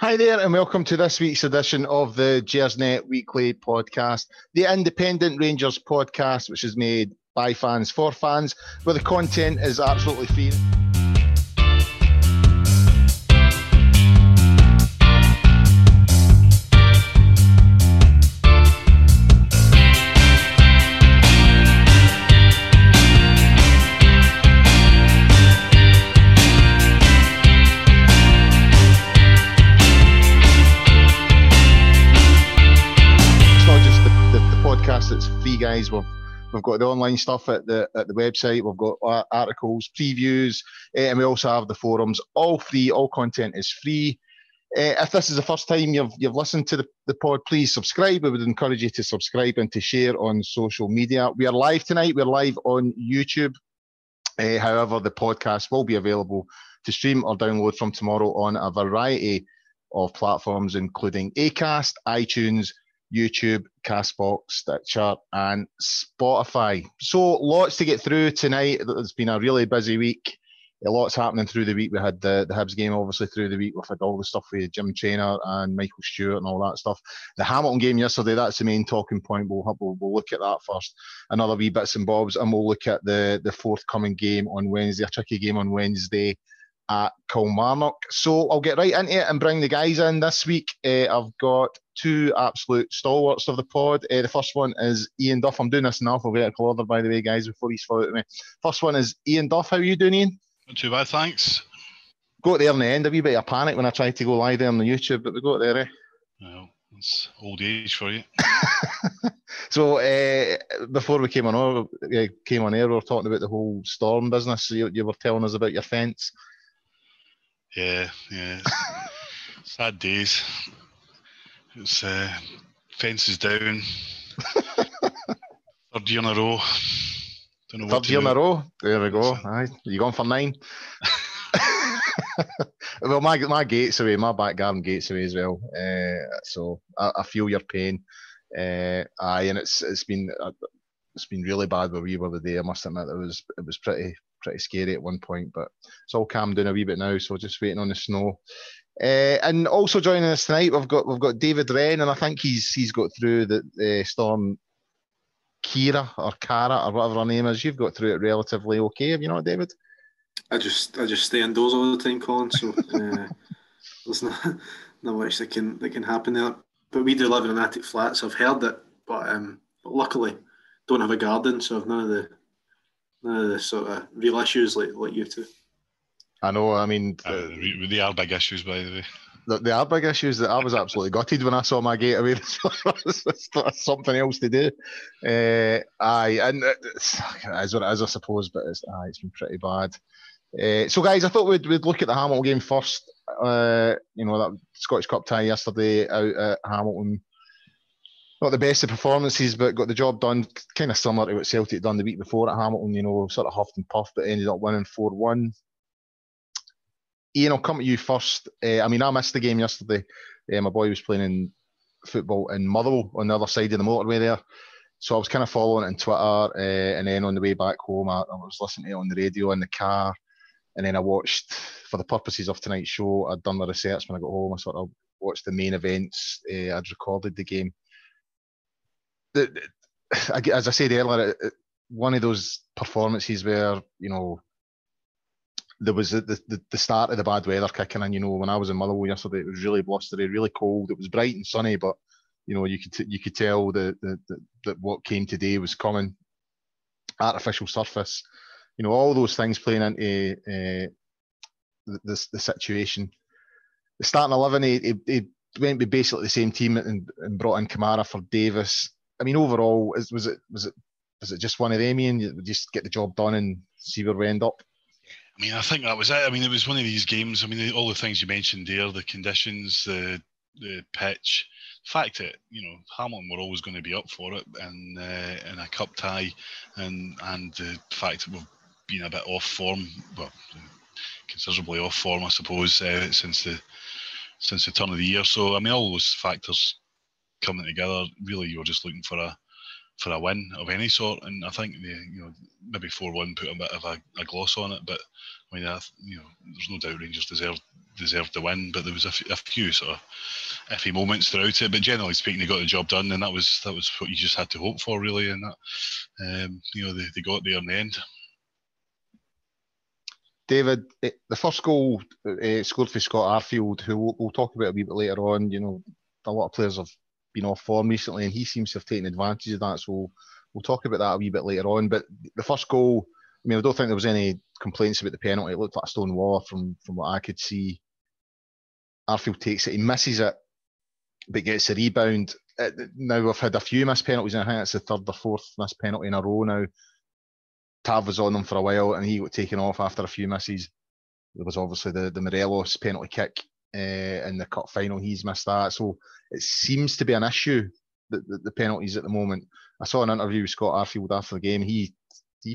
Hi there and welcome to this week's edition of the Gersnet Weekly Podcast, the independent Rangers podcast which is made by fans for fans, where the content is absolutely free. Guys, we've got the online stuff at the website, we've got articles, previews, and we also have the forums, all free, all content is free. If this is the first time you've listened to the pod, please subscribe. We would encourage you to subscribe and to share on social media. We are live tonight, we're live on YouTube. However, the podcast will be available to stream or download from tomorrow on a variety of platforms, including Acast, iTunes, YouTube, CastBox, Stitcher and Spotify. So lots to get through tonight. It's been a really busy week. A lot's happening through the week. We had the Hibs game obviously through the week. We've had all the stuff with Jim Traynor and Michael Stewart and all that stuff. The Hamilton game yesterday, that's the main talking point. We'll look at that first. Another wee bits and bobs, and we'll look at the forthcoming game on Wednesday, a tricky game on Wednesday at Kilmarnock. So I'll get right into it and bring the guys in this week. I've got two absolute stalwarts of the pod. The first one is Ian Duff. I'm doing this in alphabetical order, by the way, guys, before he's followed me. First one is Ian Duff. How are you doing, Ian? Not too bad, thanks. Got there in the end. A wee bit of panic when I tried to go live there on the YouTube, but we got there, eh? Well, it's old age for you. So before we came on air, we were talking about the whole storm business. You were telling us about your fence. Yeah. Sad days. It's fences down. Third year in a row. Don't know what to do. There we go. Aye. You going for 9? Well, my gate's away. My back garden gate's away as well. So I feel your pain. And it's been really bad where we were the day. I must admit it was pretty scary at one point, but it's all calmed down a wee bit now, so just waiting on the snow. And also joining us tonight, we've got David Wren, and I think he's got through the storm Kira or Cara or whatever her name is. You've got through it relatively okay, have you not, David? I just stay indoors all the time, Colin, so there's not much that can happen there. But we do live in an attic flat, so I've heard it, but luckily don't have a garden, so I've none of the sort of real issues like you two. I know, I mean... they are big issues, by the way. They are big issues. That I was absolutely gutted when I saw my gate away. That's something else to do. And it is what it is, I suppose, but it's been pretty bad. So, guys, I thought we'd look at the Hamilton game first. That Scottish Cup tie yesterday out at Hamilton. Not the best of performances, but got the job done, kind of similar to what Celtic done the week before at Hamilton, sort of huffed and puffed, but ended up winning 4-1. Ian, I'll come to you first. I missed the game yesterday. My boy was playing in football in Motherwell on the other side of the motorway there. So I was kind of following it on Twitter, and then on the way back home, I was listening to it on the radio in the car, and then I watched, for the purposes of tonight's show, I'd done the research when I got home. I sort of watched the main events. I'd recorded the game. As I said earlier, one of those performances where there was the start of the bad weather kicking in. When I was in Motherwell yesterday, it was really blustery, really cold. It was bright and sunny, but you could tell that what came today was coming. Artificial surface, all those things playing into the situation. The starting 11, he went with basically the same team and brought in Kamara for Davis. I mean, overall, was it just one of them, Ian? You just get the job done and see where we end up? I mean, I think that was it. I mean, it was one of these games. I mean, all the things you mentioned there, the conditions, the pitch, the fact that, Hamilton were always going to be up for it in a cup tie, and the fact that we've been a bit off form, well, considerably off form, I suppose, since the turn of the year. So, I mean, all those factors coming together, really, you were just looking for a win of any sort, and I think maybe 4-1 put a bit of a gloss on it, but I mean, there's no doubt Rangers deserved the win, but there was a few sort of iffy moments throughout it. But generally speaking, they got the job done, and that was what you just had to hope for, really. And that they got there in the end. David, the first goal scored for Scott Arfield, who we'll talk about a wee bit later on. You know, a lot of players have been off form recently, and he seems to have taken advantage of that. So we'll talk about that a wee bit later on. But the first goal, I mean, I don't think there was any complaints about the penalty. It looked like a stone wall from what I could see. Arfield takes it, he misses it, but gets a rebound. Now, we've had a few missed penalties, and I think that's the third or fourth missed penalty in a row now. Tav was on him for a while, and he got taken off after a few misses. There was obviously the Morelos penalty kick in the cup final. He's missed that. So it seems to be an issue, the penalties at the moment. I saw an interview with Scott Arfield after the game. He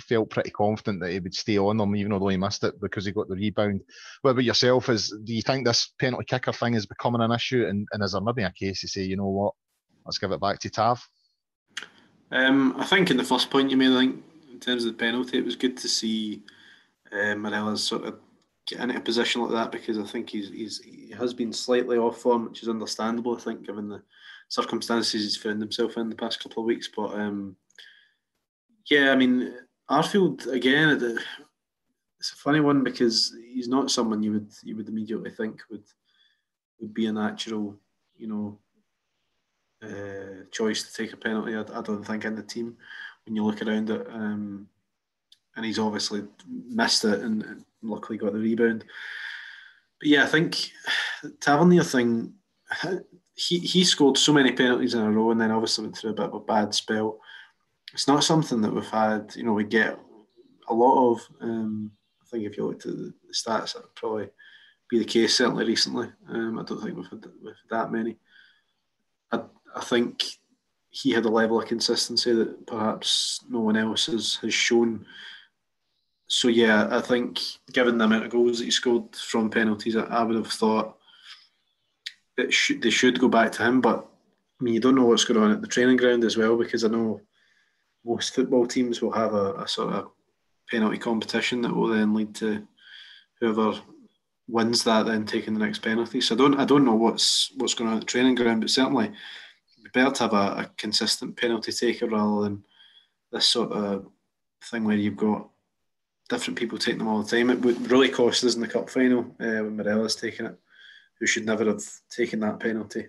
felt pretty confident that he would stay on them, even though he missed it, because he got the rebound. What about yourself? Do you think this penalty kicker thing is becoming an issue? And is there maybe a case to say, you know what, let's give it back to Tav? I think in the first point you made, I think, in terms of the penalty, it was good to see Morelos sort of get into a position like that, because I think he has been slightly off form, which is understandable, I think, given the circumstances he's found himself in the past couple of weeks. But yeah, I mean, Arfield again, it's a funny one, because he's not someone you would immediately think would be a natural, choice to take a penalty. I don't think in the team when you look around it, and he's obviously missed it and luckily got the rebound. But yeah, I think the Tavernier thing, he scored so many penalties in a row, and then obviously went through a bit of a bad spell. It's not something that we've had, we get a lot of. I think if you look at the stats, that would probably be the case, certainly recently. I don't think we've had that many. I think he had a level of consistency that perhaps no one else has shown. So yeah, I think given the amount of goals that he scored from penalties, I would have thought they should go back to him. But I mean, you don't know what's going on at the training ground as well, because I know most football teams will have a sort of penalty competition that will then lead to whoever wins that then taking the next penalty. So I don't know what's going on at the training ground, but certainly it'd be better to have a consistent penalty taker rather than this sort of thing where you've got different people taking them all the time. It would really cost us in the cup final when Morelos taking it, who should never have taken that penalty.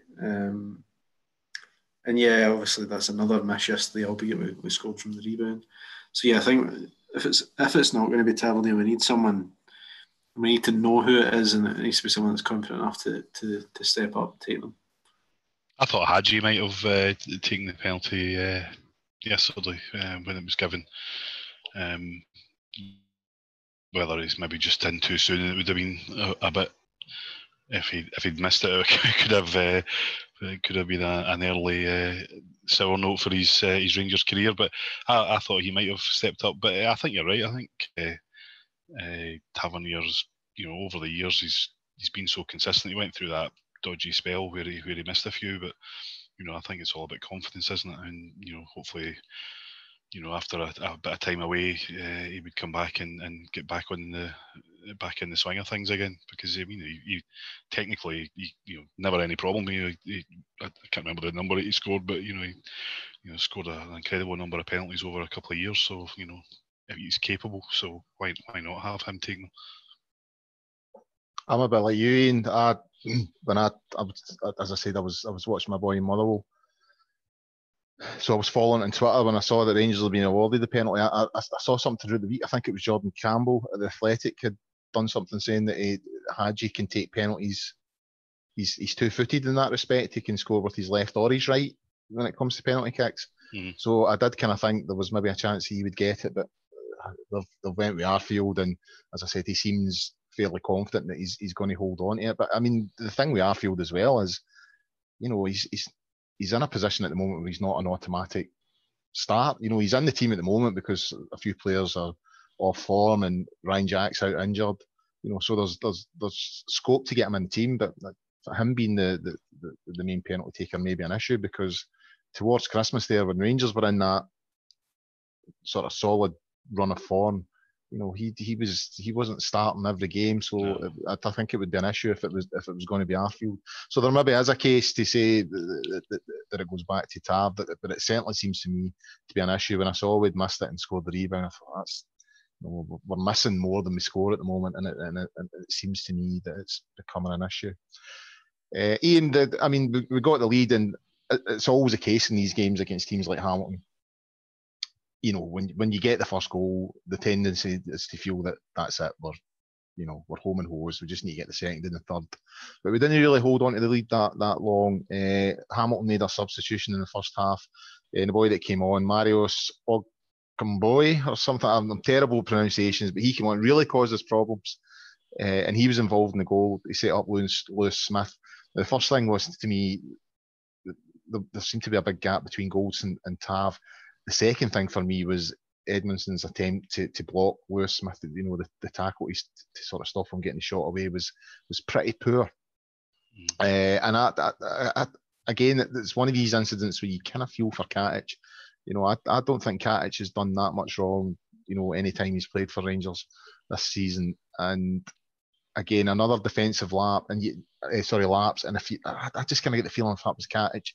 And yeah, obviously that's another miss yesterday, albeit we scored from the rebound. So yeah, I think if it's not going to be Tavernier, we need someone. We need to know who it is, and it needs to be someone that's confident enough to step up and take them. I thought Hagi might have taken the penalty yesterday when it was given. Whether he's maybe just in too soon, and it would have been a bit. If he'd missed it, it could have been an early sour note for his Rangers career. But I thought he might have stepped up. But I think you're right. I think Tavernier's, over the years he's been so consistent. He went through that dodgy spell where he missed a few. But I think it's all about confidence, isn't it? And hopefully, after a bit of time away, he would come back and get back on the. Back in the swing of things again, because he technically never any problem. I can't remember the number he scored, but he scored an incredible number of penalties over a couple of years. So if he's capable, so why not have him take them? I'm a bit like you, Ian. As I said, I was watching my boy in Motherwell. So I was following on Twitter when I saw that Rangers had been awarded the penalty. I saw something through the week. I think it was Jordan Campbell at the Athletic had done something saying that Hagi can take penalties. He's two-footed in that respect. He can score with his left or his right when it comes to penalty kicks. Mm. So I did kind of think there was maybe a chance he would get it, but they went with Arfield, and as I said, he seems fairly confident that he's going to hold on to it. But I mean, the thing with Arfield as well is, he's in a position at the moment where he's not an automatic start. He's in the team at the moment because a few players are off form and Ryan Jack's out injured. So there's scope to get him in the team, but for him being the main penalty taker may be an issue, because towards Christmas there, when Rangers were in that sort of solid run of form, you know, he wasn't starting every game, so no. I think it would be an issue if it was going to be Arfield. So there maybe is a case to say that it goes back to Tab, but it certainly seems to me to be an issue. When I saw we'd missed it and scored the rebound, I thought, that's, you know, we're missing more than we score at the moment, and it seems to me that it's becoming an issue. Ian, we got the lead, and it's always the case in these games against teams like Hamilton. You know, when you get the first goal, the tendency is to feel that that's it. We're home and hosed. We just need to get the second and the third. But we didn't really hold on to the lead that long. Hamilton made a substitution in the first half. And the boy that came on, Marius Okumboy or something, I'm terrible at pronunciations, but he came on, really caused us problems. And he was involved in the goal. He set up Lewis Smith. The first thing was, to me, there seemed to be a big gap between goals and Tav. The second thing for me was Edmondson's attempt to block Lewis Smith. You know, the tackle to sort of stop him getting shot away was pretty poor. Mm. And again, it's one of these incidents where you kind of feel for Katic. You know, I don't think Katic has done that much wrong, you know, any time he's played for Rangers this season. And again, another defensive lapse. And if I just kind of get the feeling if that was Katic,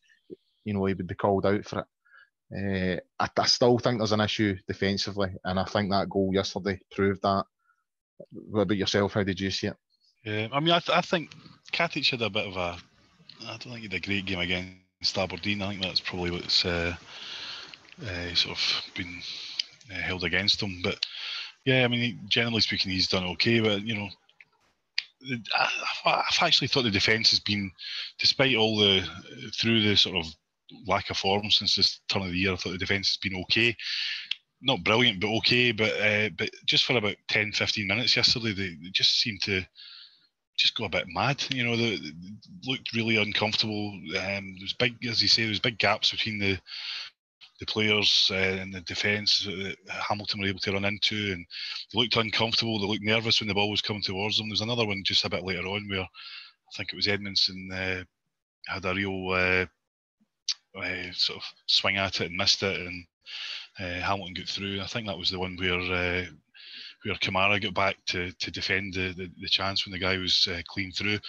you know, he would be called out for it. I still think there's an issue defensively, and I think that goal yesterday proved that. What about yourself? How did you see it? Yeah, I mean, I think Katic had a bit of a... I don't think he had a great game against Aberdeen. I think that's probably what's sort of been held against him. But yeah, I mean, generally speaking, he's done okay. But, you know, I've actually thought the defence has been, despite all the... through the sort of lack of form since this turn of the year, I thought the defence has been okay, not brilliant but okay, but just for about 10-15 minutes yesterday they just seemed to just go a bit mad. You know, they looked really uncomfortable. There's big, as you say, there's big gaps between the players and the defence that Hamilton were able to run into, and they looked uncomfortable, they looked nervous when the ball was coming towards them. There's another one just a bit later on where I think it was Edmondson had a real sort of swing at it and missed it, and Hamilton got through. I think that was the one where Kamara got back to defend the chance when the guy was clean through,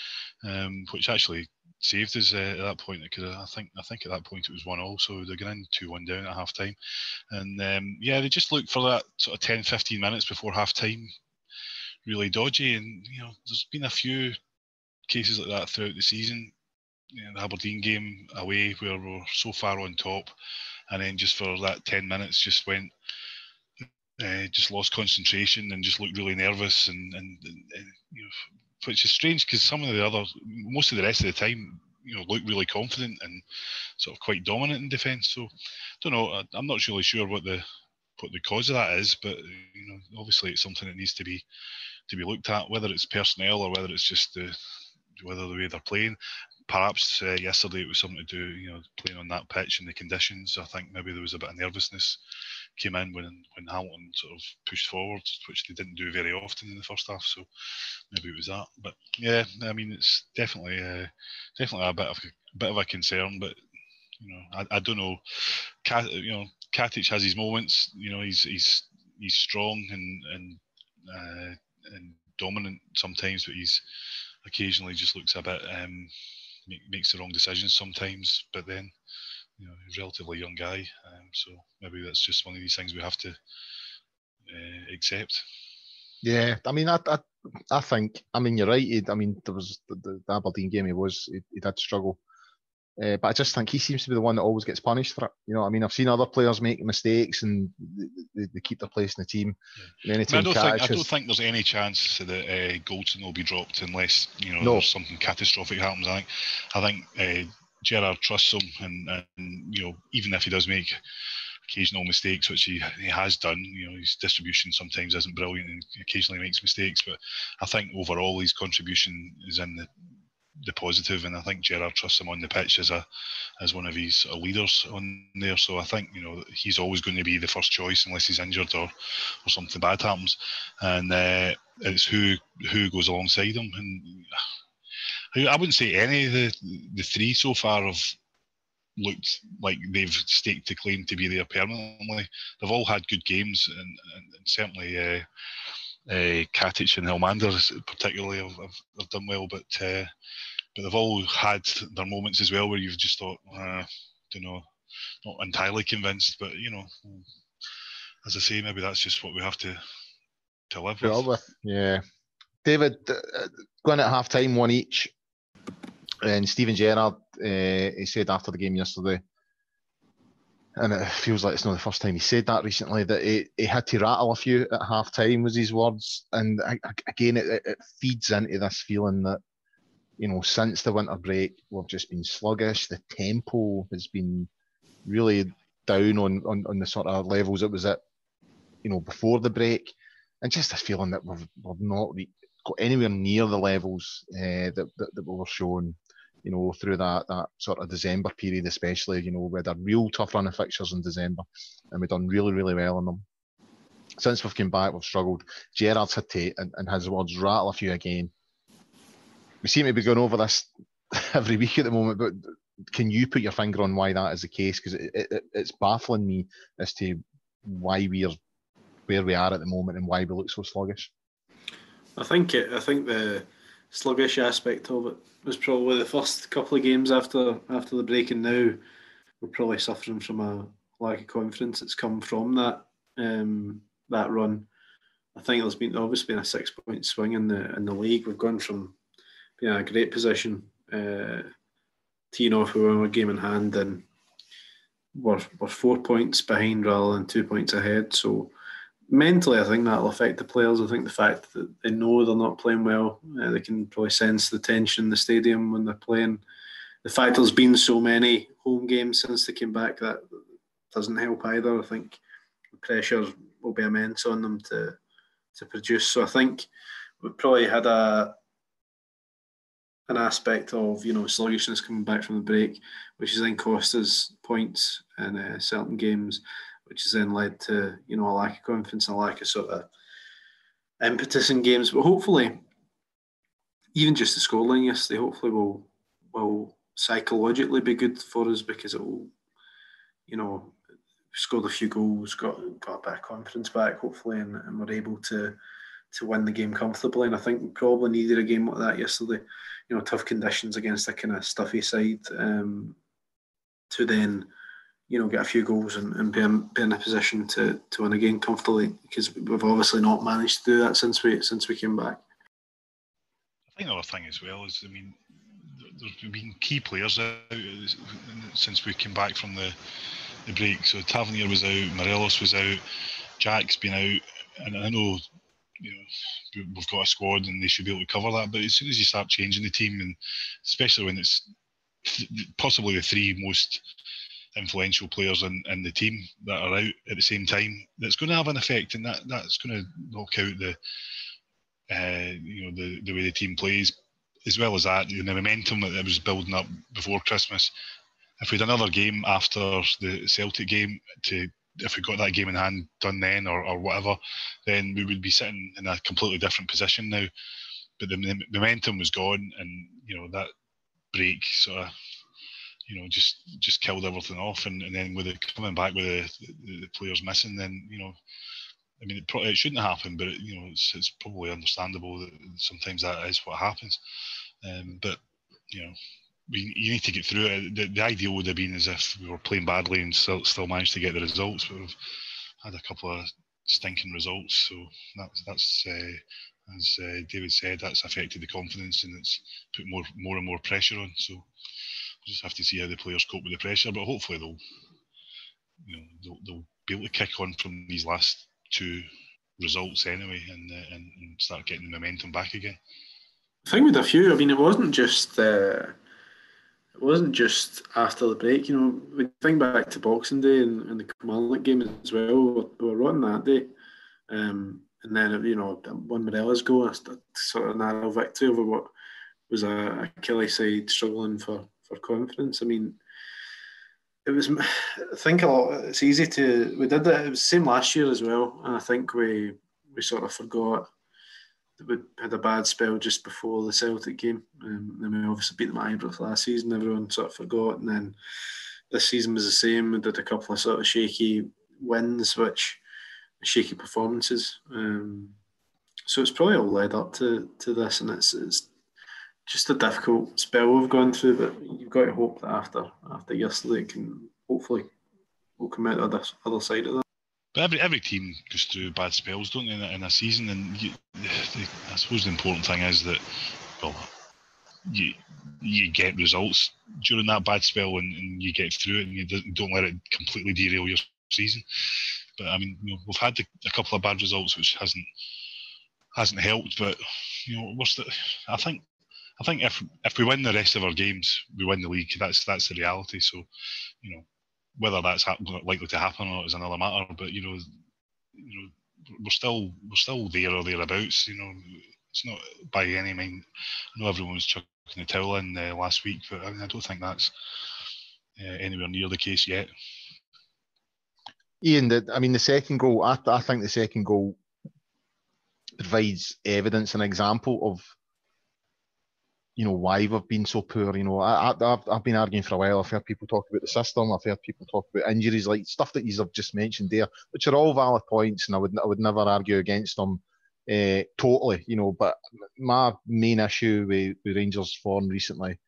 which actually saved us at that point, because I think at that point it was 1-1, so they're going in 2-1 down at half time, and they just looked for that sort of 10-15 minutes before half time really dodgy. And you know, there's been a few cases like that throughout the season. You know, the Aberdeen game away where we're so far on top, and then just for that 10 minutes just went, just lost concentration and just looked really nervous, and you know, which is strange because some of the other, most of the rest of the time, you know, looked really confident and sort of quite dominant in defence. So, don't know. I'm not really sure what the cause of that is, but you know, obviously it's something that needs to be looked at, whether it's personnel or whether it's just the way they're playing. Perhaps yesterday it was something to do, you know, playing on that pitch and the conditions. I think maybe there was a bit of nervousness came in when Hamilton sort of pushed forward, which they didn't do very often in the first half. So maybe it was that. But yeah, I mean, it's definitely a bit of a concern. But you know, I don't know. You know, Katic has his moments. You know, he's strong and dominant sometimes, but he's occasionally just looks a bit. Makes the wrong decisions sometimes, but then, you know, he's a relatively young guy, so maybe that's just one of these things we have to accept. Yeah, I mean, I think, I mean, you're right. I mean, there was the Aberdeen game. He did struggle, but I just think he seems to be the one that always gets punished for it. You know, I mean, I've seen other players make mistakes and they keep their place in the team. Yeah. And I don't think there's any chance that Goldson will be dropped unless, you know, there's something catastrophic happens. I think Gerrard trusts him, and you know, even if he does make occasional mistakes, which he has done, you know, his distribution sometimes isn't brilliant and occasionally makes mistakes, but I think overall his contribution is in the positive, and I think Gerrard trusts him on the pitch as one of his leaders on there. So I think, you know, he's always going to be the first choice unless he's injured or something bad happens, and it's who goes alongside him. And I wouldn't say any of the three so far have looked like they've staked the claim to be there permanently. They've all had good games, and certainly Katic and Helmander particularly have done well, but they've all had their moments as well where you've just thought, don't know, not entirely convinced, but you know, as I say, maybe that's just what we have to live with. Yeah. David, going at half time, one each. And Stephen Gerrard, he said after the game yesterday, and it feels like it's not the first time he said that recently, that he had to rattle a few at half time, was his words. And again, it feeds into this feeling that, you know, since the winter break, we've just been sluggish. The tempo has been really down on the sort of levels it was at, you know, before the break. And just a feeling that we've not got anywhere near the levels that we were shown, you know, through that sort of December period especially. You know, we had a real tough run of fixtures in December and we've done really, really well in them. Since we've come back, we've struggled. Gerrard's had to, and his words, rattle a few again. We seem to be going over this every week at the moment, but can you put your finger on why that is the case? Because it's baffling me as to why we're where we are at the moment and why we look so sluggish. I think the sluggish aspect of it was probably the first couple of games after the break, and now we're probably suffering from a lack of confidence that's come from that run. I think there's been obviously a 6-point swing in the league. We've gone from being in a great position, teeing off with our game in hand, and we're 4 points behind rather than 2 points ahead. So mentally, I think that'll affect the players. I think the fact that they know they're not playing well, they can probably sense the tension in the stadium when they're playing. The fact there's been so many home games since they came back, that doesn't help either. I think the pressure will be immense on them to produce. So I think we probably had an aspect of, you know, sluggishness coming back from the break, which has then cost us points in certain games, which has then led to, you know, a lack of confidence and a lack of sort of impetus in games. But hopefully, even just the scoreline yesterday, hopefully will psychologically be good for us, because it will, you know, scored a few goals, got a bit of confidence back, hopefully, and we're able to win the game comfortably. And I think we probably needed a game like that yesterday. You know, tough conditions against a kind of stuffy side, to then, you know, get a few goals and be in a position to win again comfortably, because we've obviously not managed to do that since we came back. I think the other thing as well is, I mean, there's been key players out since we came back from the break. So Tavernier was out, Morelos was out, Jack's been out, and I know, you know, we've got a squad and they should be able to cover that. But as soon as you start changing the team, and especially when it's possibly the three most influential players in the team that are out at the same time, that's going to have an effect, and that's going to knock out the way the team plays, as well as that, the momentum that was building up before Christmas. If we had another game after the Celtic game, if we got that game in hand done then or whatever, then we would be sitting in a completely different position now. But the momentum was gone, and you know, that break sort of, you know, just killed everything off, and then with it coming back with the players missing, then, you know, I mean, it shouldn't happen, but you know, it's probably understandable that sometimes that is what happens. But you know, you need to get through it. The ideal would have been as if we were playing badly and still managed to get the results, but we've had a couple of stinking results, so that's as David said, that's affected the confidence, and it's put more and more pressure on. So we'll just have to see how the players cope with the pressure, but hopefully they'll be able to kick on from these last two results anyway, and start getting the momentum back again. I think with a few, I mean, it wasn't just after the break. You know, we think back to Boxing Day and the Kilmarnock game as well. We were rotten that day, and then, you know, one Morelos goal, a sort of narrow victory over what was a Kelly side struggling for confidence. I mean, it was, I think, a lot. It's easy to, we did that. It was the same last year as well, and I think we sort of forgot that we had a bad spell just before the Celtic game. Then we obviously beat them at Ibrox last season. Everyone sort of forgot, and then This season was the same. We did a couple of sort of shaky wins, which shaky performances. So it's probably all led up to this, and it's just a difficult spell we've gone through. But you've got to hope that after yesterday, it can hopefully we'll come out the other side of that. But every team goes through bad spells, don't they, in a season? And I suppose the important thing is that, well, you get results during that bad spell, and you get through it, and you don't let it completely derail your season. But I mean, you know, we've had a couple of bad results, which hasn't helped. But you know, I think if we win the rest of our games, we win the league. That's the reality. So, you know, whether that's likely to happen or not is another matter. But you know, we're still there or thereabouts. You know, it's not by any means. I know everyone was chucking the towel in last week, but I mean, I don't think that's anywhere near the case yet. Ian, the second goal. I think the second goal provides evidence and example of, you know, why we've been so poor. You know, I've been arguing for a while. I've heard people talk about the system. I've heard people talk about injuries, like stuff that you've just mentioned there, which are all valid points, and I would never argue against them totally. You know, but my main issue with Rangers' form recently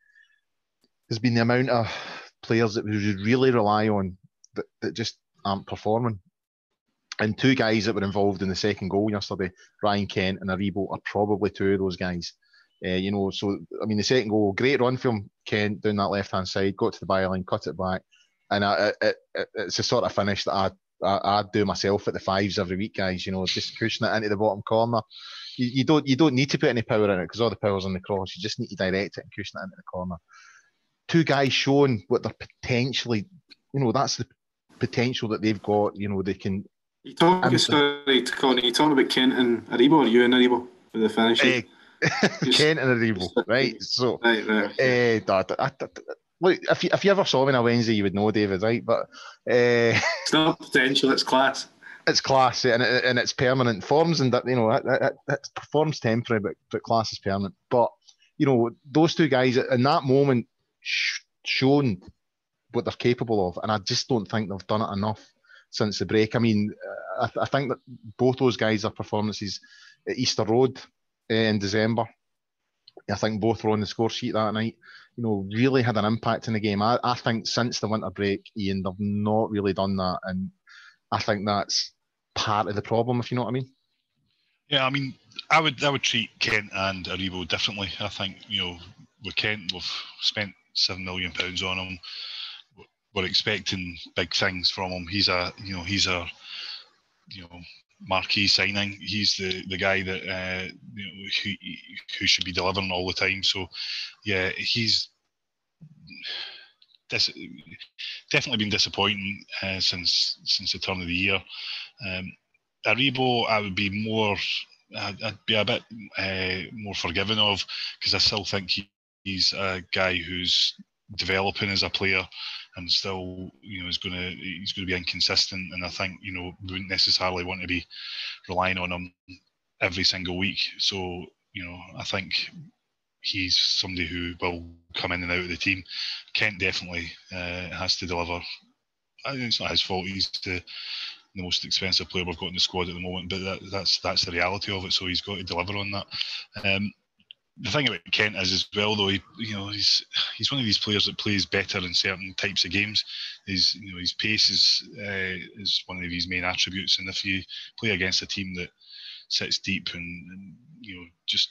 has been the amount of players that we really rely on that just aren't performing. And two guys that were involved in the second goal yesterday, Ryan Kent and Aribo, are probably two of those guys. You know, so I mean, the second goal, great run from Kent down that left-hand side, got to the byline, cut it back, and it's the sort of finish that I do myself at the fives every week, guys. You know, just pushing it into the bottom corner. You don't need to put any power in it because all the power's on the cross. You just need to direct it and cushion it into the corner. Two guys showing what they're potentially, you know, that's the potential that they've got. You know, they can. You talking sorry, Connie? You talking about Kent and Aribo? Or you and Aribo for the finish? Kent and Aribo, right? So, right. Look, if you ever saw me on a Wednesday, you would know, David, right? But it's not potential; it's class. It's class, and it's permanent. Forms, and that, you know, that forms temporary, but class is permanent. But you know, those two guys in that moment shown what they're capable of, and I just don't think they've done it enough since the break. I mean, I think that both those guys are performances at Easter Road in December. I think both were on the score sheet that night. You know, really had an impact in the game. I think since the winter break, Ian, they've not really done that, and I think that's part of the problem, if you know what I mean. Yeah, I mean, I would treat Kent and Aribo differently. I think, you know, with Kent, we've spent £7 million on him. We're expecting big things from him. He's a marquee signing. He's the guy that who should be delivering all the time. So yeah, he's definitely been disappointing since the turn of the year. Aribo, I'd be a bit more forgiving of, because I still think he's a guy who's developing as a player, and still, you know, he's going to be inconsistent. And I think, you know, we wouldn't necessarily want to be relying on him every single week. So, you know, I think he's somebody who will come in and out of the team. Kent definitely has to deliver. I think it's not his fault. He's the most expensive player we've got in the squad at the moment, but that's the reality of it. So he's got to deliver on that. The thing about Kent is, as well, though, he's one of these players that plays better in certain types of games. His pace is one of his main attributes, and if you play against a team that sits deep and you know, just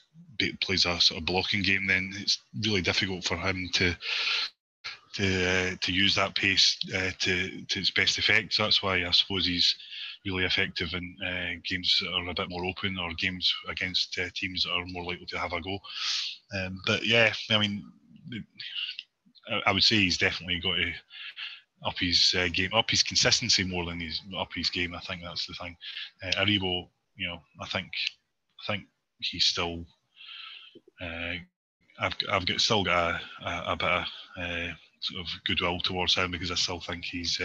plays a sort of blocking game, then it's really difficult for him to use that pace to its best effect. So that's why I suppose he's really effective in games that are a bit more open, or games against teams that are more likely to have a go. But yeah, I mean, I would say he's definitely got to up his game, up his consistency more than he's up his game. I think that's the thing. Aribo, you know, I think he's still. I've still got a bit of sort of goodwill towards him, because I still think he's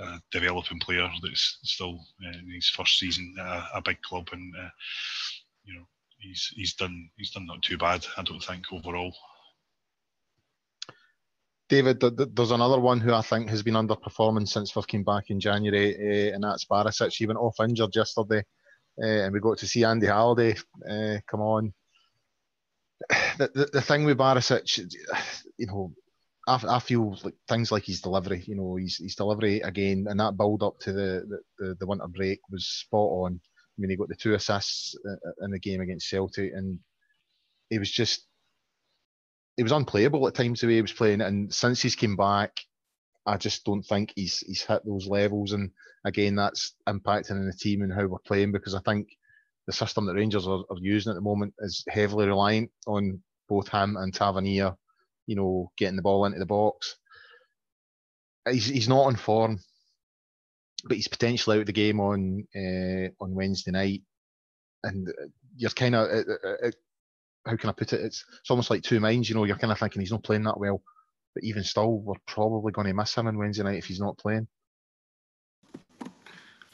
a developing player that's still in his first season at a big club, and you know, he's done not too bad, I don't think, overall. David, there's another one who I think has been underperforming since I've came back in January, and that's Barisic. He went off injured yesterday, and we got to see Andy Halliday come on. The thing with Barisic, you know, I feel like things like his delivery, you know, his delivery again, and that build up to the winter break was spot on. I mean, he got the 2 assists in the game against Celtic, and he was just, he was unplayable at times the way he was playing. And since he's came back, I just don't think he's hit those levels. And again, that's impacting on the team and how we're playing, because I think the system that Rangers are using at the moment is heavily reliant on both him and Tavernier, you know, getting the ball into the box. He's not in form, but he's potentially out of the game on Wednesday night. And you're kind of, how can I put it? It's almost like two minds, you know. You're kind of thinking he's not playing that well, but even still, we're probably going to miss him on Wednesday night if he's not playing.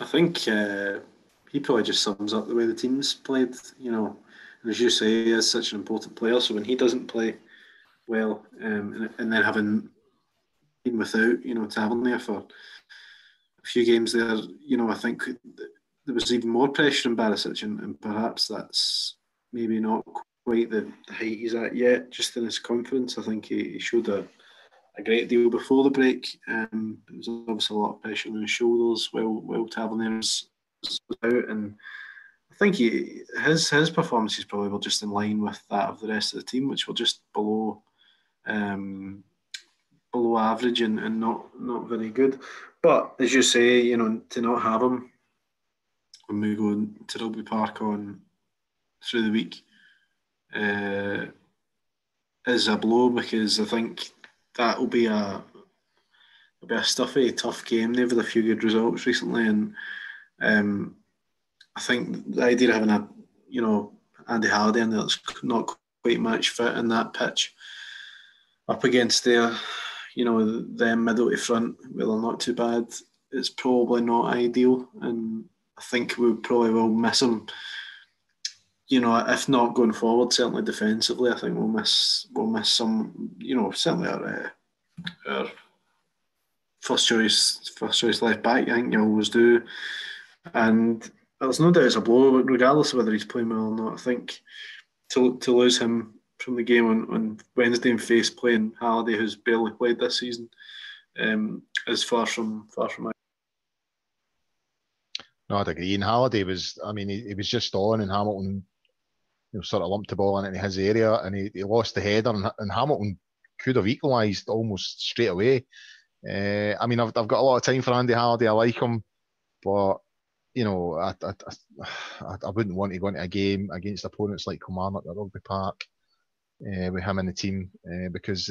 I think he probably just sums up the way the team's played, you know. And as you say, he is such an important player. So when he doesn't play well, and then having been without, you know, Tavernier for a few games there, you know, I think there was even more pressure on Barisic, and perhaps that's maybe not quite the height he's at yet, just in his confidence. I think he showed a great deal before the break. There was obviously a lot of pressure on his shoulders while Tavernier was out, and I think his performances probably were just in line with that of the rest of the team, which were just below average and not very good. But as you say, you know, to not have him when we go to Rugby Park on through the week is a blow, because I think that will be a stuffy, tough game. They've had a few good results recently, and I think the idea of having Andy Halliday in there that's not quite match fit in that pitch up against their, you know, them middle to front, well, they're not too bad, it's probably not ideal, and I think we probably will miss him. You know, if not going forward, certainly defensively, I think we'll miss some. You know, certainly our first choice left back. I think you always do, and there's no doubt it's a blow. Regardless of whether he's playing well or not, I think to lose him from the game on Wednesday and face playing Halliday, who's barely played this season, is far from. No, I'd agree. And Halliday was, I mean, he was just on, and Hamilton, you know, sort of lumped the ball into his area, and he lost the header, and Hamilton could have equalised almost straight away. I mean, I've got a lot of time for Andy Halliday. I like him, but you know, I wouldn't want to go into a game against opponents like Kilmarnock at Rugby Park with him in the team, because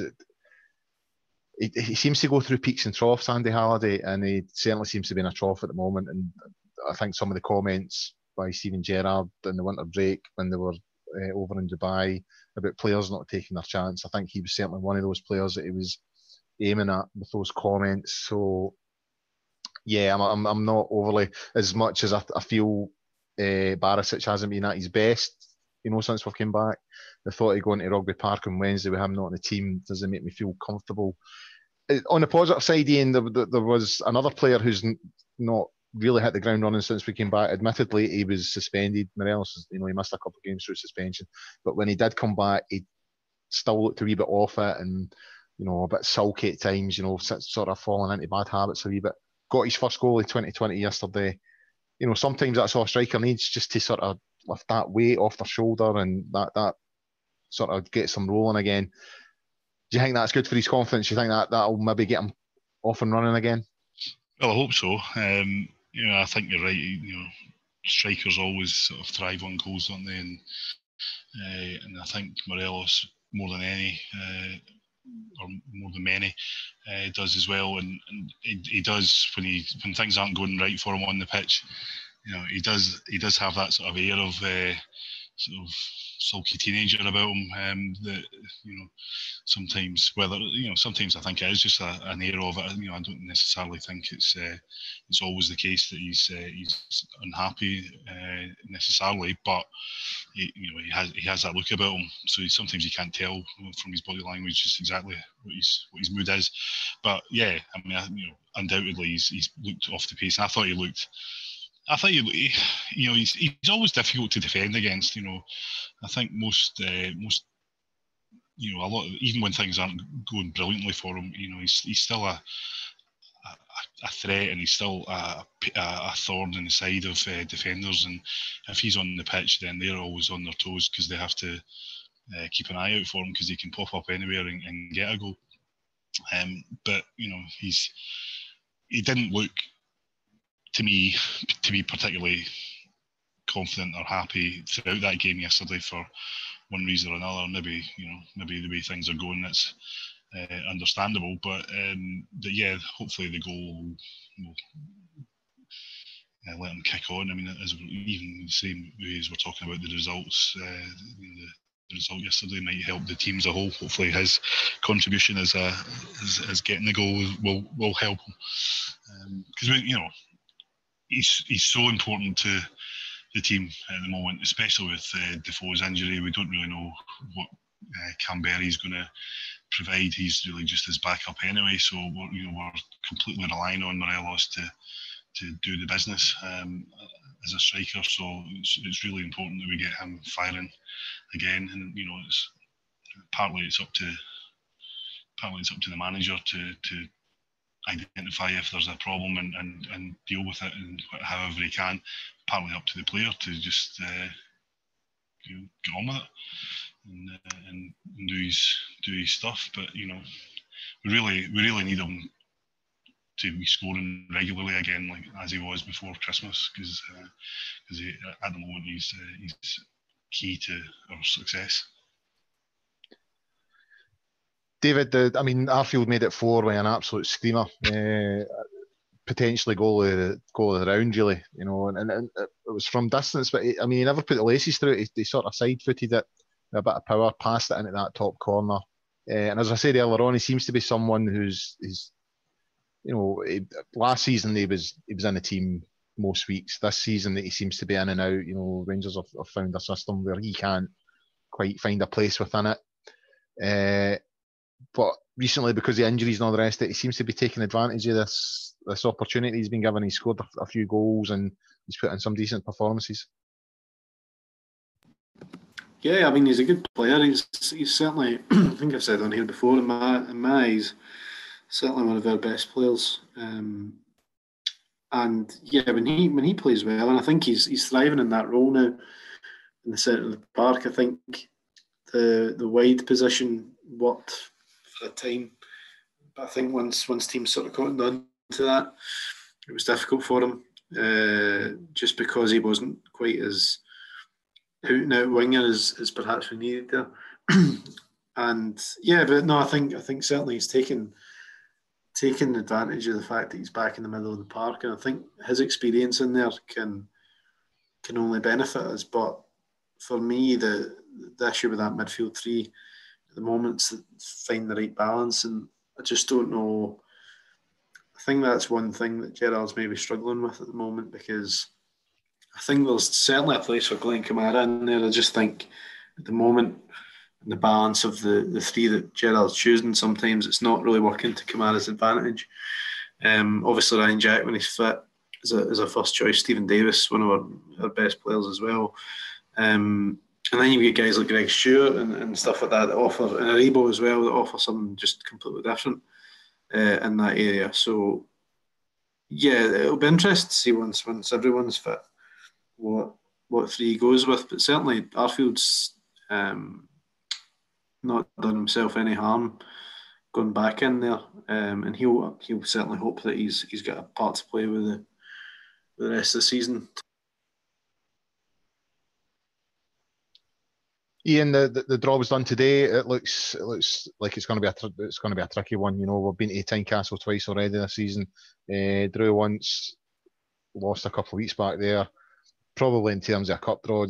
he seems to go through peaks and troughs, Andy Halliday, and he certainly seems to be in a trough at the moment. And I think some of the comments by Stephen Gerrard in the winter break when they were over in Dubai about players not taking their chance, I think he was certainly one of those players that he was aiming at with those comments. So yeah, I'm not overly, as much as I feel Barisic hasn't been at his best, you know, since we've come back. The thought of going to Rugby Park on Wednesday with him not on the team doesn't make me feel comfortable. On the positive side, Ian, there was another player who's not really hit the ground running since we came back. Admittedly, he was suspended. Morelos, you know, he missed a couple of games through suspension. But when he did come back, he still looked a wee bit off it, and, you know, a bit sulky at times, you know, sort of falling into bad habits a wee bit. Got his first goal in 2020 yesterday. You know, sometimes that's all a striker needs, just to sort of lift that weight off their shoulder and that sort of gets them rolling again. Do you think that's good for his confidence? Do you think that'll maybe get him off and running again? Well, I hope so. You know, I think you're right. You know, strikers always sort of thrive on goals, don't they? And I think Morelos, more than many, does as well. And he does, when things aren't going right for him on the pitch, you know, he does have that sort of air of sort of sulky teenager about him. That, you know, sometimes, whether, you know, sometimes I think it is just an air of it. You know, I don't necessarily think it's always the case that he's unhappy necessarily, but he has that look about him. So sometimes you can't tell from his body language just exactly what his mood is. But yeah, I mean, undoubtedly he's looked off the pace. And I thought he's always difficult to defend against. You know, I think most, you know, a lot of, even when things aren't going brilliantly for him, you know, he's still a threat, and he's still a thorn in the side of defenders. And if he's on the pitch, then they're always on their toes because they have to keep an eye out for him because he can pop up anywhere and get a goal. But you know, he didn't look, to me, to be particularly confident or happy throughout that game yesterday for one reason or another. Maybe, you know, maybe the way things are going, that's understandable. But yeah, hopefully the goal will let him kick on. I mean, as even the same way as we're talking about the results, the result yesterday might help the team as a whole. Hopefully his contribution as getting the goal will help him, because you know, He's so important to the team at the moment, especially with Defoe's injury. We don't really know what Camberi's going to provide. He's really just his backup anyway, so we're completely relying on Morelos to do the business as a striker. So it's really important that we get him firing again. And you know, it's partly it's up to the manager to identify if there's a problem and deal with it, and however he can. Partly up to the player to just get on with it and do his stuff. But you know, we really need him to be scoring regularly again, like as he was before Christmas, because at the moment he's key to our success. David, Arfield made it 4 with an absolute screamer, potentially goal of the round, really. You know, and it was from distance, but he never put the laces through it. He sort of side-footed it with a bit of power, passed it into that top corner. And as I said earlier on, he seems to be someone who's last season he was in the team most weeks. This season that he seems to be in and out. You know, Rangers have found a system where he can't quite find a place within it. But recently, because of the injuries and all the rest of it, he seems to be taking advantage of this opportunity he's been given. He's scored a few goals and he's put in some decent performances. Yeah, he's a good player. He's certainly, I think I've said on here before, in my eyes, certainly one of our best players. And yeah, when he plays well, and I think he's thriving in that role now in the centre of the park. I think the wide position worked for a time, but I think once teams sort of caught on to that, it was difficult for him, just because he wasn't quite as out and out winger as perhaps we needed there. And yeah, but no, I think certainly he's taken advantage of the fact that he's back in the middle of the park, and I think his experience in there can only benefit us. But for me, the issue with that midfield three at the moment is to find the right balance, and I just don't know. I think that's one thing that Gerrard's maybe struggling with at the moment, because I think there's certainly a place for Glenn Kamara in there. I just think at the moment, the balance of the three that Gerrard's choosing, sometimes it's not really working to Kamara's advantage. Obviously Ryan Jack, when he's fit, is a first choice. Stephen Davis, one of our best players as well. And then you get guys like Greg Stewart and stuff like that offer, and Aribo as well, that offer something just completely different in that area. So yeah, it'll be interesting to see once everyone's fit what three he goes with. But certainly Arfield's not done himself any harm going back in there, and he'll certainly hope that he's got a part to play with the rest of the season. Ian, the draw was done today. It looks like it's going to be a tricky one. You know, we've been to Tyne Castle twice already this season. Drew once, lost a couple of weeks back there. Probably in terms of a cup draw,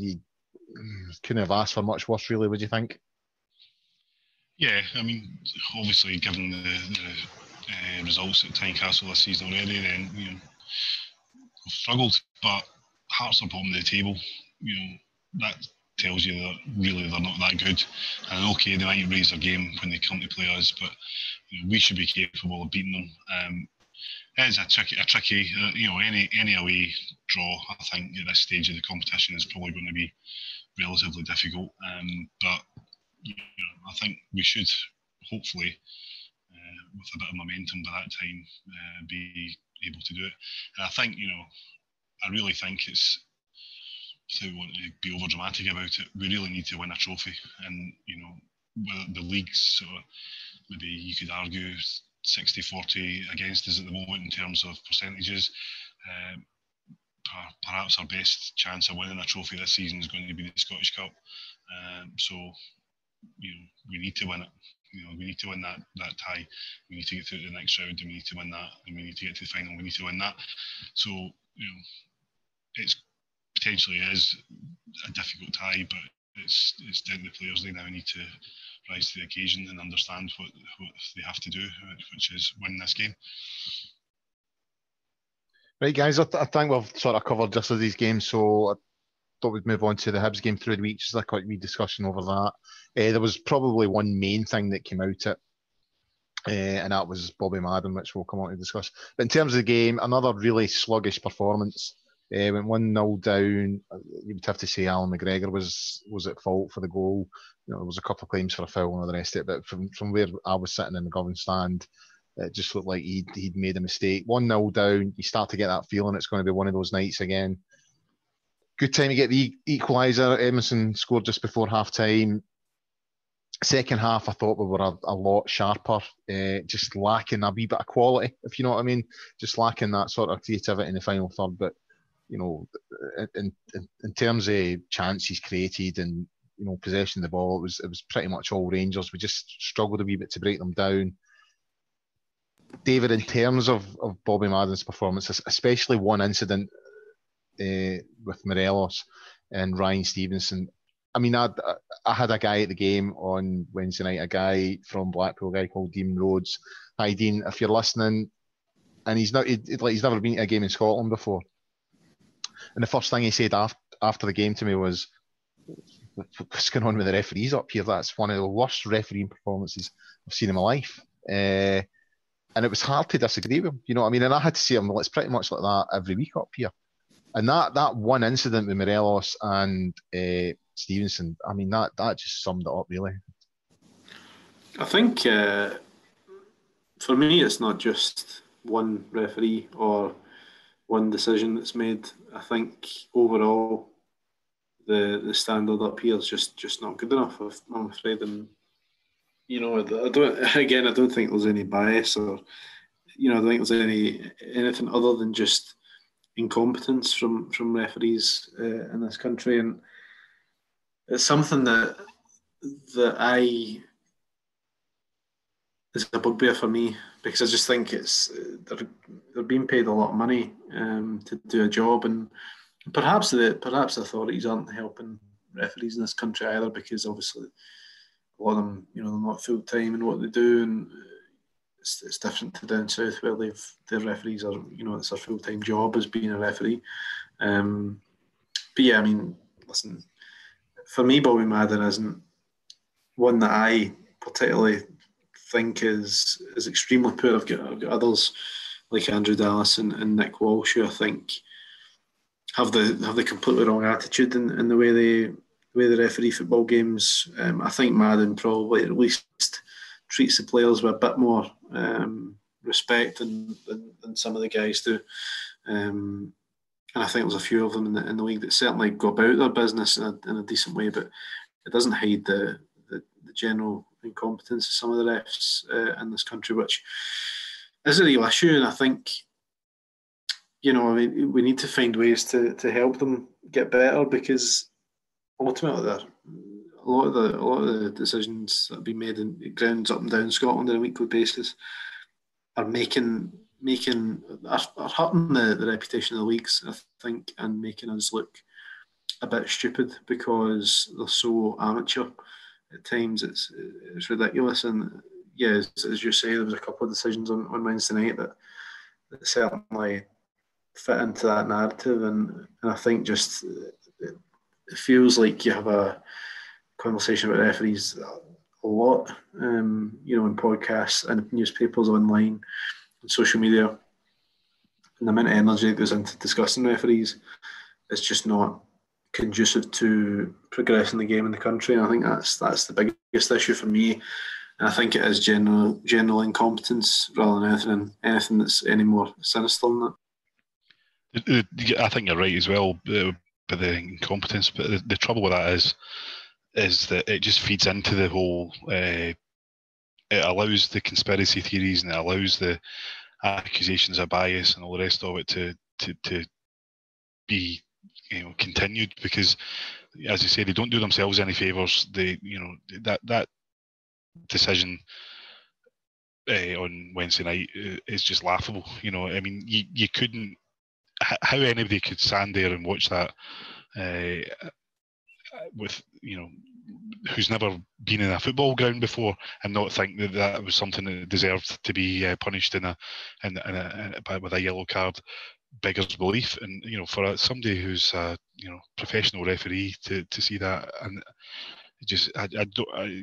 couldn't have asked for much worse, really, would you think? Yeah, I mean, obviously, given the results at Tyne Castle this season already, then, you know, we've struggled, but Hearts are bottom of the table. You know, that tells you that really they're not that good. And okay, they might raise their game when they come to play us, but you know, we should be capable of beating them. It is a tricky, you know, any away draw, I think, at this stage of the competition is probably going to be relatively difficult. But you know, I think we should hopefully, with a bit of momentum by that time, be able to do it. And I think, you know, I really think it's, without wanting to be over dramatic about it, we really need to win a trophy. And, you know, the league's sort of, maybe you could argue, 60-40 against us at the moment in terms of percentages. Perhaps our best chance of winning a trophy this season is going to be the Scottish Cup. So, you know, we need to win it. You know, we need to win that tie. We need to get through to the next round, and we need to win that. And we need to get to the final. We need to win that. So, you know, it's potentially is a difficult tie, but it's down to the players. They now need to rise to the occasion and understand what they have to do, which is win this game. Right, guys, I think we've sort of covered just of these games, so I thought we'd move on to the Hibs game through the week. Just a quick wee discussion over that. There was probably one main thing that came out at, and that was Bobby Madden, which we'll come on to discuss. But in terms of the game, another really sluggish performance. Went 1-0 down. You'd have to say Alan McGregor was at fault for the goal. You know, there was a couple of claims for a foul and all the rest of it. But from where I was sitting in the Govan stand, it just looked like he'd made a mistake. 1-0 down. You start to get that feeling it's going to be one of those nights again. Good time to get the equaliser. Emerson scored just before half time. Second half, I thought we were a lot sharper, just lacking a wee bit of quality, if you know what I mean. Just lacking that sort of creativity in the final third. But you know, in terms of chances created and, you know, possession of the ball, it was pretty much all Rangers. We just struggled a wee bit to break them down. David, in terms of Bobby Madden's performance, especially one incident with Morelos and Ryan Stevenson. I mean, I had a guy at the game on Wednesday night, a guy from Blackpool, a guy called Dean Rhodes. Hi, Dean, if you're listening, and he's never been to a game in Scotland before. And the first thing he said after the game to me was, "What's going on with the referees up here? That's one of the worst refereeing performances I've seen in my life." And it was hard to disagree with him, you know what I mean? And I had to say, well, it's pretty much like that every week up here. And that one incident with Morelos and Stevenson, I mean, that just summed it up, really. I think, for me, it's not just one referee or one decision that's made. I think overall the standard up here is just not good enough, I'm afraid. And you know, I don't think there's any bias, or you know, I don't think there's anything other than just incompetence from referees in this country. And it's something that it's a bugbear for me, because I just think they're being paid a lot of money to do a job, and perhaps the authorities aren't helping referees in this country either, because obviously a lot of them, you know, they're not full time in what they do, and it's different to down south where their referees are, you know, it's their full time job as being a referee. But yeah, I mean, listen, for me, Bobby Madden isn't one that I particularly think is extremely poor. I've got others like Andrew Dallas and Nick Walsh, who I think have the completely wrong attitude in the way they referee football games. I think Madden probably at least treats the players with a bit more respect than some of the guys do. And I think there's a few of them in the league that certainly go about their business in a decent way, but it doesn't hide the general incompetence of some of the refs in this country, which is a real issue. And I think, you know, I mean, we need to find ways to help them get better, because ultimately a lot of the decisions that have been made in grounds up and down Scotland on a weekly basis are hurting the reputation of the leagues, I think, and making us look a bit stupid because they're so amateur. At times it's ridiculous, and yeah, as you say, there was a couple of decisions on Wednesday night that certainly fit into that narrative, and I think just it feels like you have a conversation about referees a lot, in podcasts and newspapers, online, on social media, and the amount of energy that goes into discussing referees is just not conducive to progressing the game in the country. And I think that's the biggest issue for me. And I think it is general incompetence rather than anything that's any more sinister than that. I think you're right as well, but the incompetence. But the trouble with that is that it just feeds into the whole. It allows the conspiracy theories and it allows the accusations of bias and all the rest of it to be continued, because, as you say, they don't do themselves any favours. They, that decision on Wednesday night is just laughable. I mean, you couldn't. How anybody could stand there and watch that with who's never been in a football ground before and not think that was something that deserved to be punished with a yellow card, beggars belief. And for somebody who's a professional referee to see that, and just the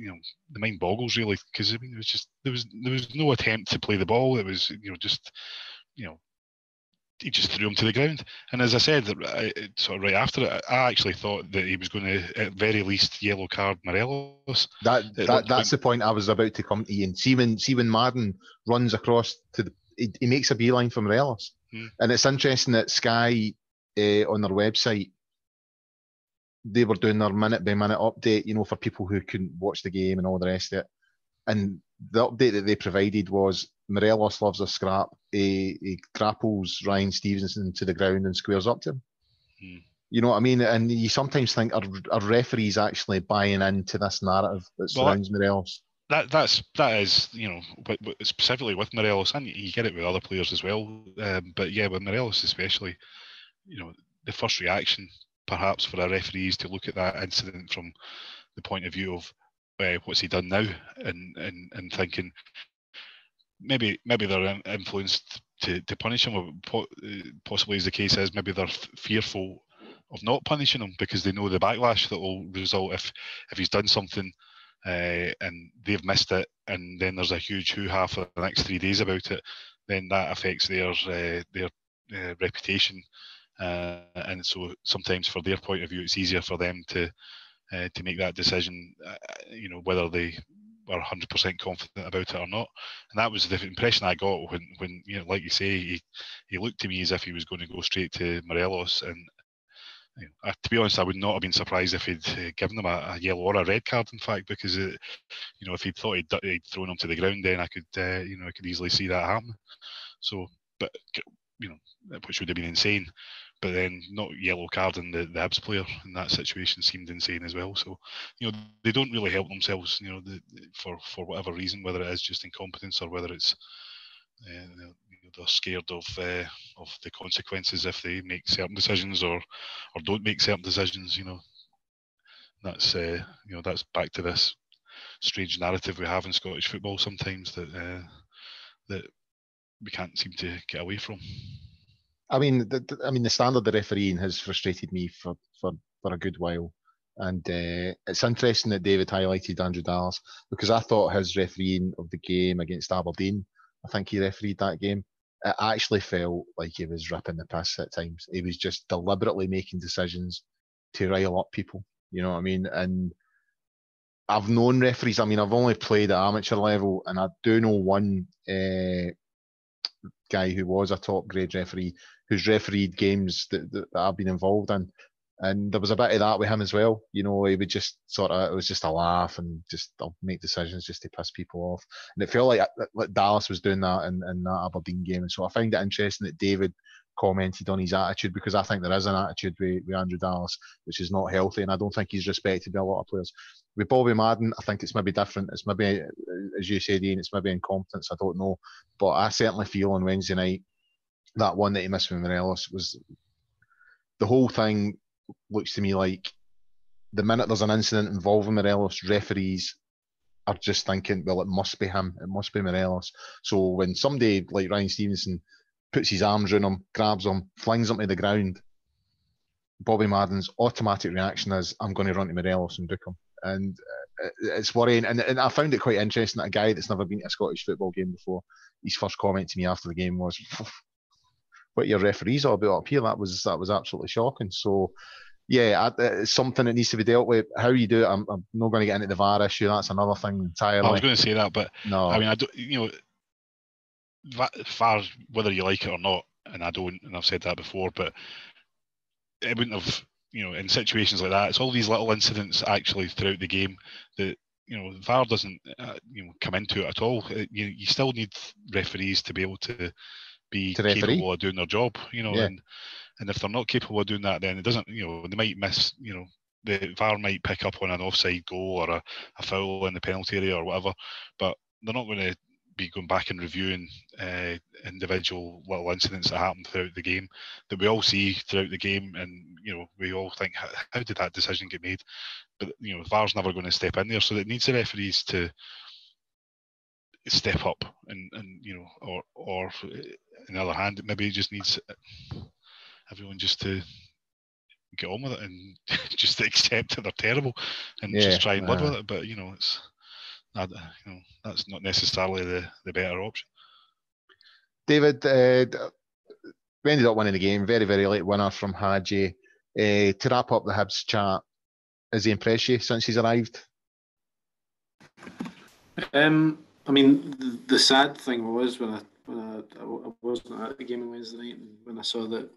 mind boggles really, because I mean it was just there was no attempt to play the ball. It was he just threw him to the ground. And as I said, sort of right after it, I actually thought that he was going to, at very least, yellow card Morelos. That's the point I was about to come to, Ian. See when Madden runs across to he makes a beeline for Morelos. Hmm. And it's interesting that Sky, on their website, they were doing their minute-by-minute update, for people who couldn't watch the game and all the rest of it. And the update that they provided was, Morelos loves a scrap. He grapples Ryan Stevenson to the ground and squares up to him. Hmm. You know what I mean? And you sometimes think, are referees actually buying into this narrative that surrounds Morelos? That is, specifically with Morelos, and you get it with other players as well. But yeah, with Morelos especially, the first reaction perhaps for a referee is to look at that incident from the point of view of what's he done now, and thinking, Maybe they're influenced to punish him, or possibly, as the case is, maybe they're fearful of not punishing him because they know the backlash that will result if he's done something and they've missed it, and then there's a huge hoo-ha for the next 3 days about it. Then that affects their reputation, and so sometimes, for their point of view, it's easier for them to make that decision, whether they are 100% confident about it or not. And that was the impression I got when like you say, he looked to me as if he was going to go straight to Morelos. And to be honest, I would not have been surprised if he'd given him a yellow or a red card, in fact, because if he'd thought he'd thrown him to the ground, then I could I could easily see that happen. So, but which would have been insane. But then not yellow carding the Hibs player in that situation seemed insane as well. So, they don't really help themselves, for whatever reason, whether it is just incompetence or whether it's they're scared of the consequences if they make certain decisions or don't make certain decisions. That's that's back to this strange narrative we have in Scottish football sometimes that we can't seem to get away from. I mean, the standard of refereeing has frustrated me for a good while. And it's interesting that David highlighted Andrew Dallas, because I thought his refereeing of the game against Aberdeen, I think he refereed that game, it actually felt like he was ripping the piss at times. He was just deliberately making decisions to rile up people, you know what I mean? And I've known referees, I've only played at amateur level, and I do know one guy who was a top grade referee who's refereed games that I've been involved in, and there was a bit of that with him as well. He would just it was just a laugh, and just I'll make decisions just to piss people off, and it felt like Dallas was doing that in that Aberdeen game. And so I find it interesting that David commented on his attitude, because I think there is an attitude with Andrew Dallas which is not healthy, and I don't think he's respected by a lot of players. With Bobby Madden, I think it's maybe different. It's maybe, as you said, Ian, it's maybe incompetence, I don't know, but I certainly feel on Wednesday night that one that he missed with Morelos was the whole thing looks to me like the minute there's an incident involving Morelos, referees are just thinking, well, it must be him, it must be Morelos. So when somebody like Ryan Stevenson puts his arms around him, grabs him, flings him to the ground, Bobby Madden's automatic reaction is, I'm going to run to Morelos and duke him. And it's worrying. And I found it quite interesting that a guy that's never been to a Scottish football game before, his first comment to me after the game was, what are your referees all about up here? That was absolutely shocking. So, yeah, it's something that needs to be dealt with. How you do it, I'm not going to get into the VAR issue. That's another thing entirely. I was going to say that, but no. I mean, I don't, you know, VAR, whether you like it or not, and I don't, and I've said that before, but it wouldn't have, you know, in situations like that, it's all these little incidents actually throughout the game that, you know, VAR doesn't, you know, come into it at all. You still need referees to be able to be capable of doing their job, you know, yeah. And if they're not capable of doing that, then it doesn't, you know, they might miss, you know, the VAR might pick up on an offside goal or a foul in the penalty area or whatever, but they're not going to be going back and reviewing individual little incidents that happened throughout the game that we all see throughout the game, and, you know, we all think, how did that decision get made? But, you know, VAR's never going to step in there, so it needs the referees to step up, and you know, or on the other hand, maybe it just needs everyone just to get on with it and just accept that they're terrible and just try and live with it. But, you know, it's not, you know, that's not necessarily the better option. David, we ended up winning the game, very, very late winner from Hagi. To wrap up the Hibs chat, has he impressed you since he's arrived? I mean, the sad thing was when I wasn't at the game on Wednesday night, and when I saw that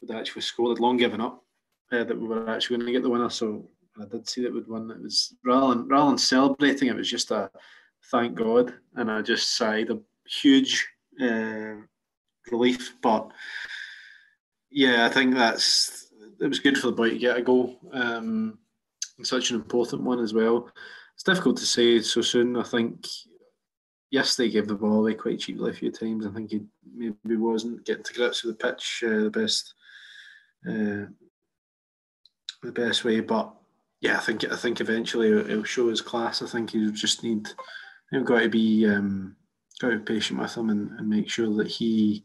we'd actually scored, I'd long given up that we were actually going to get the winner. So when I did see that we'd won, it was rather than celebrating, it was just a thank God, and I just sighed a huge relief. But yeah, I think it was good for the boy to get a goal, and such an important one as well. It's difficult to say so soon. I think yesterday gave the ball away quite cheaply a few times. I think he maybe wasn't getting to grips with the pitch the best way. But yeah, I think eventually it'll show his class. I think he'll just need. You've got to be patient with him and make sure that he,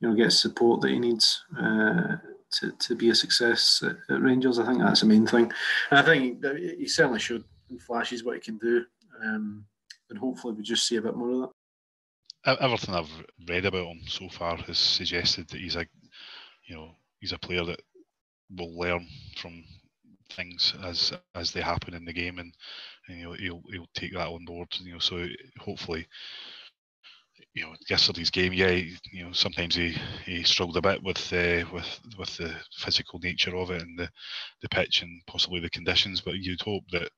you know, gets support that he needs to be a success at Rangers. I think that's the main thing. And I think he certainly showed in flashes what he can do. And hopefully we just see a bit more of that. Everything I've read about him so far has suggested that he's a player that will learn from things as they happen in the game, and you know, he'll take that on board. You know, so hopefully, you know, yesterday's game, you know, sometimes he struggled a bit with the physical nature of it and the pitch and possibly the conditions, but you'd hope that,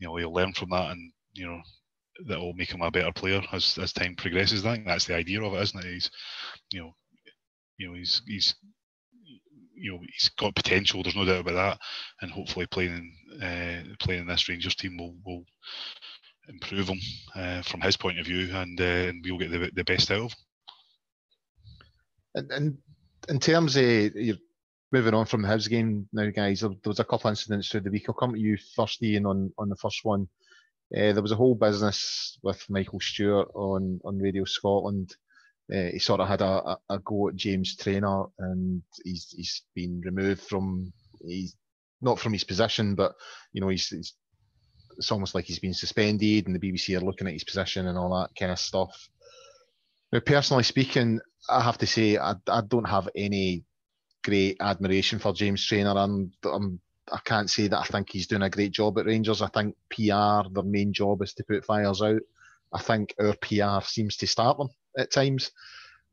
you know, he'll learn from that, and, you know, that will make him a better player as time progresses. I think that's the idea of it, isn't it? He's got potential. There's no doubt about that, and hopefully playing in this Rangers team will improve him from his point of view, and we'll get the best out of him. And in terms of your moving on from the Hibs game now, guys, there was a couple of incidents through the week. I'll come to you first, Ian, on the first one. There was a whole business with Michael Stewart on Radio Scotland. He sort of had a go at James Traynor, and he's been removed from, he's not from his position, but, you know, it's almost like he's been suspended, and the BBC are looking at his position and all that kind of stuff. Now, personally speaking, I have to say I don't have any great admiration for James Traynor. I can't say that I think he's doing a great job at Rangers. I think PR, their main job is to put fires out. I think our PR seems to start them at times.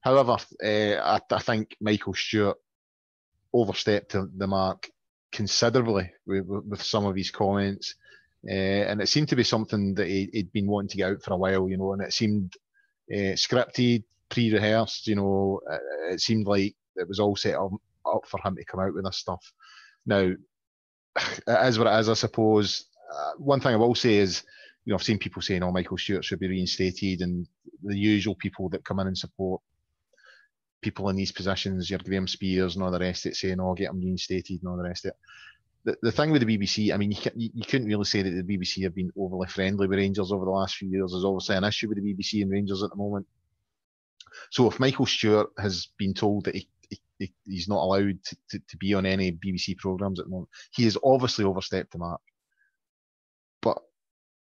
However, I think Michael Stewart overstepped the mark considerably with some of his comments. And it seemed to be something that he'd been wanting to get out for a while, you know, and it seemed scripted, pre-rehearsed, you know. It seemed like it was all set up for him to come out with this stuff. Now, it is what it is, I suppose. One thing I will say is, you know, I've seen people saying, oh, Michael Stewart should be reinstated, and the usual people that come in and support people in these positions, your Graham Spears and all the rest of it, saying, oh, get them reinstated and all the rest of it. The thing with the BBC, I mean, you couldn't really say that the BBC have been overly friendly with Rangers over the last few years. There's obviously an issue with the BBC and Rangers at the moment. So if Michael Stewart has been told that he's not allowed to be on any BBC programmes at the moment, he has obviously overstepped the mark. But,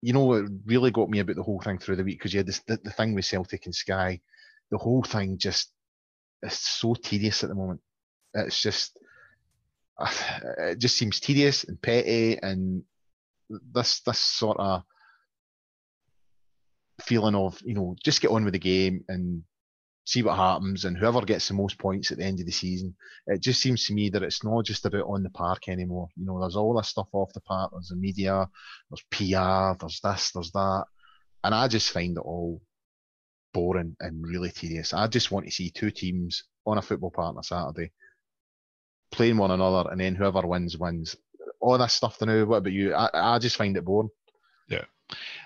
you know, what really got me about the whole thing through the week, because you had this, the thing with Celtic and Sky, the whole thing just, it's so tedious at the moment. It's just... it just seems tedious and petty, and this sort of feeling of, you know, just get on with the game and see what happens, and whoever gets the most points at the end of the season. It just seems to me that it's not just about on the park anymore. You know, there's all this stuff off the park, there's the media, there's PR, there's this, there's that, and I just find it all boring and really tedious. I just want to see two teams on a football park on a Saturday playing one another, and then whoever wins. All that stuff to know. What about you? I just find it boring. Yeah.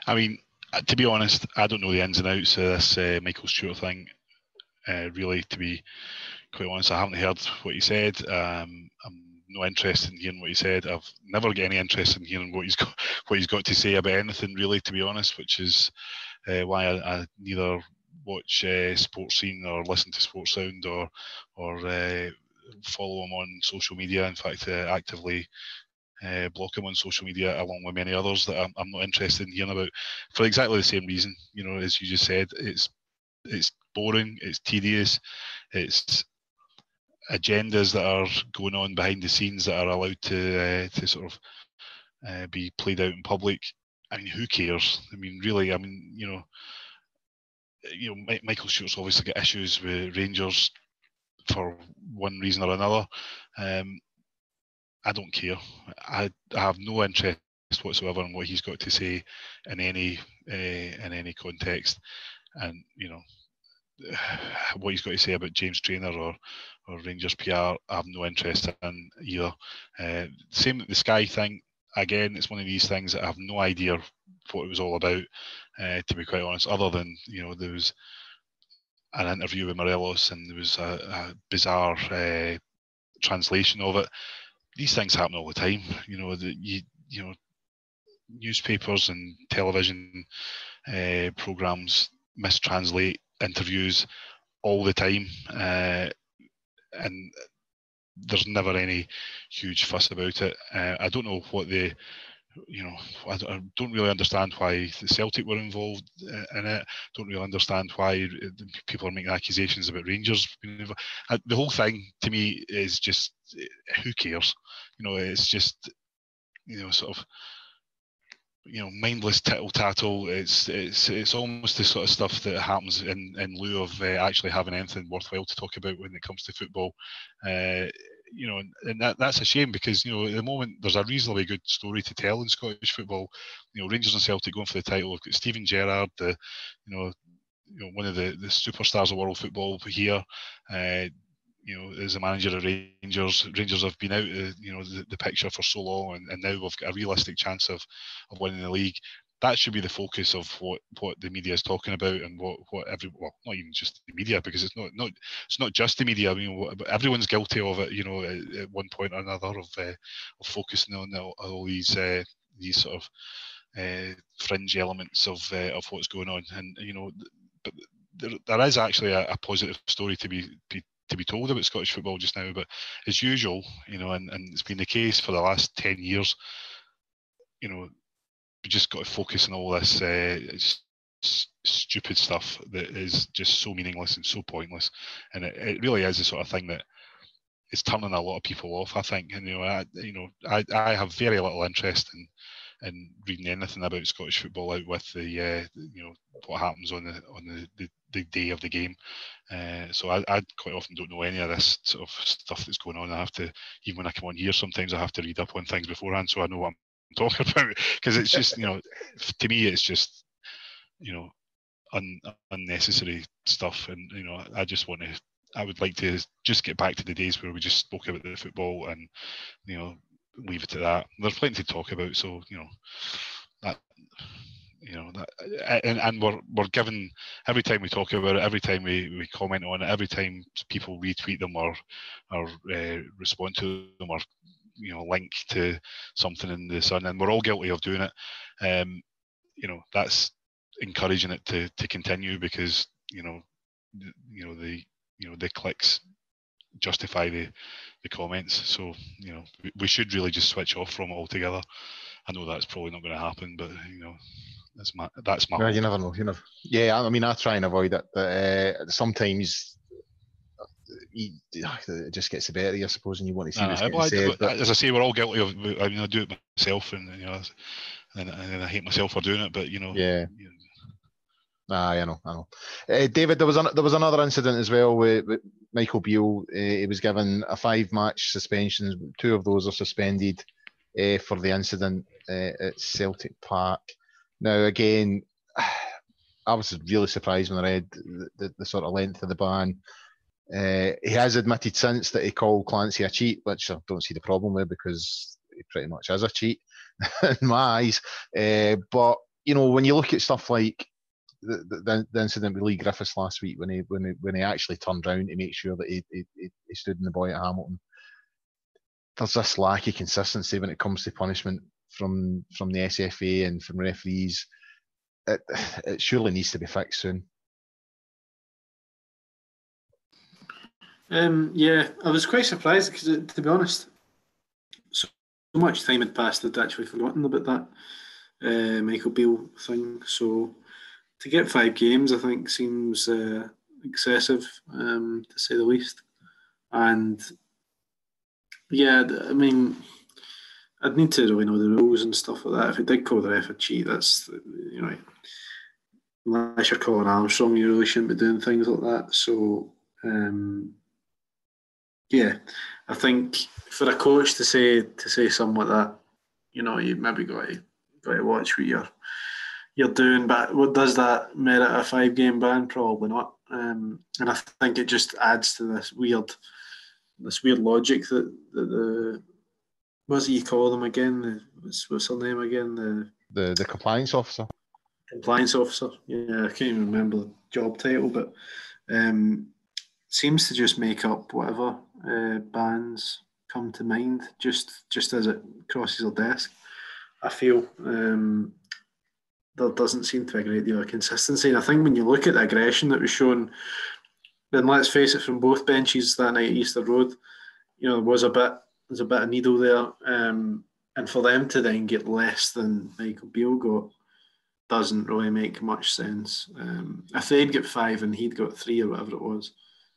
I mean, to be honest, I don't know the ins and outs of this Michael Stewart thing, really, to be quite honest. I haven't heard what he said. I'm not interested in hearing what he said. I've never got any interest in hearing what he's got to say about anything, really, to be honest, which is why I neither watch Sports Scene or listen to Sports Sound or follow him on social media. In fact, actively block him on social media, along with many others that I'm not interested in hearing about, for exactly the same reason. You know, as you just said, it's boring, it's tedious, it's agendas that are going on behind the scenes that are allowed to sort of be played out in public. I mean, who cares? I mean, really, I mean, you know, Michael Stewart's obviously got issues with Rangers for one reason or another. I don't care. I have no interest whatsoever in what he's got to say in any context, and you know what he's got to say about James Traynor or Rangers PR. I have no interest in either. Same with the Sky thing. Again, it's one of these things that I have no idea what it was all about. To be quite honest, other than, you know, there was an interview with Morelos, and there was a bizarre translation of it. These things happen all the time, you know. You know, newspapers and television programs mistranslate interviews all the time, and there's never any huge fuss about it. I don't know what the, you know, I don't really understand why the Celtic were involved in it. Don't really understand why people are making accusations about Rangers. The whole thing to me is just, who cares? You know, it's just, you know, sort of, you know, mindless tittle tattle. It's almost the sort of stuff that happens in lieu of actually having anything worthwhile to talk about when it comes to football. You know, and that's a shame, because, you know, at the moment there's a reasonably good story to tell in Scottish football. You know, Rangers and Celtic going for the title. We've got Stephen Gerrard, the, you know, one of the superstars of world football here. You know, as a manager of Rangers. Rangers have been out of, you know, the picture for so long, and now we've got a realistic chance of winning the league. That should be the focus of what the media is talking about, and what well, not even just the media, because it's not just the media. I mean, everyone's guilty of it, you know, at one point or another, of focusing on all these sort of fringe elements of what's going on. And, you know, but there is actually a positive story to be told about Scottish football just now. But as usual, you know, and it's been the case for the last 10 years, you know, we just got to focus on all this stupid stuff that is just so meaningless and so pointless, and it really is the sort of thing that is turning a lot of people off, I think. And, you know, I have very little interest in reading anything about Scottish football out with the you know, what happens on the day of the game. So I quite often don't know any of this sort of stuff that's going on. I have to, even when I come on here, sometimes I have to read up on things beforehand so I know what I'm talking about, because it's just, you know, to me it's just, you know, unnecessary stuff. And, you know, I would like to just get back to the days where we just spoke about the football and, you know, leave it at that. There's plenty to talk about, so, you know, that you know, that, and we're given every time we talk about it, every time we comment on it, every time people retweet them or respond to them, or, you know, link to something in the Sun, and we're all guilty of doing it. You know, that's encouraging it to continue, because the clicks justify the comments. So, you know, we should really just switch off from it altogether. I know that's probably not going to happen, but, you know, that's my. Yeah, you never know. You never. Yeah, I mean, I try and avoid it, but sometimes it just gets the better of you, I suppose, and you want to see what's getting said. But as I say, we're all guilty of. I mean, I do it myself, and, you know, and I hate myself for doing it. But, you know, yeah. You know. I know. David, there was another incident as well with Michael Beale. He was given a 5-match suspension. 2 of those are suspended for the incident at Celtic Park. Now, again, I was really surprised when I read the sort of length of the ban. He has admitted since that he called Clancy a cheat, which I don't see the problem with, because he pretty much is a cheat in my eyes. But, you know, when you look at stuff like the incident with Lee Griffiths last week, when he actually turned round to make sure that he stood in the boy at Hamilton, there's this lack of consistency when it comes to punishment from the SFA and from referees. It surely needs to be fixed soon. I was quite surprised, because, to be honest, so much time had passed that I'd actually forgotten about that Michael Beale thing. So to get 5 games, I think, seems excessive, to say the least. And, yeah, I mean, I'd need to really know the rules and stuff like that. If he did call the ref a cheat, that's, you know, unless you're calling Armstrong, you really shouldn't be doing things like that. So, I think for a coach to say something like that, you know, you maybe got to watch what you're doing, but what does that merit a 5-game ban? Probably not. And I think it just adds to this weird logic that the, what's it you call them again? What's her name again? The compliance officer. Compliance officer. Yeah, I can't even remember the job title, but seems to just make up whatever bans come to mind, just as it crosses her desk. I feel. There doesn't seem to be a great deal of consistency, and I think when you look at the aggression that was shown, then let's face it, from both benches that night at Easter Road, you know, there's a bit of needle there, and for them to then get less than Michael Beale got doesn't really make much sense. If they'd get 5 and he'd got 3 or whatever it was,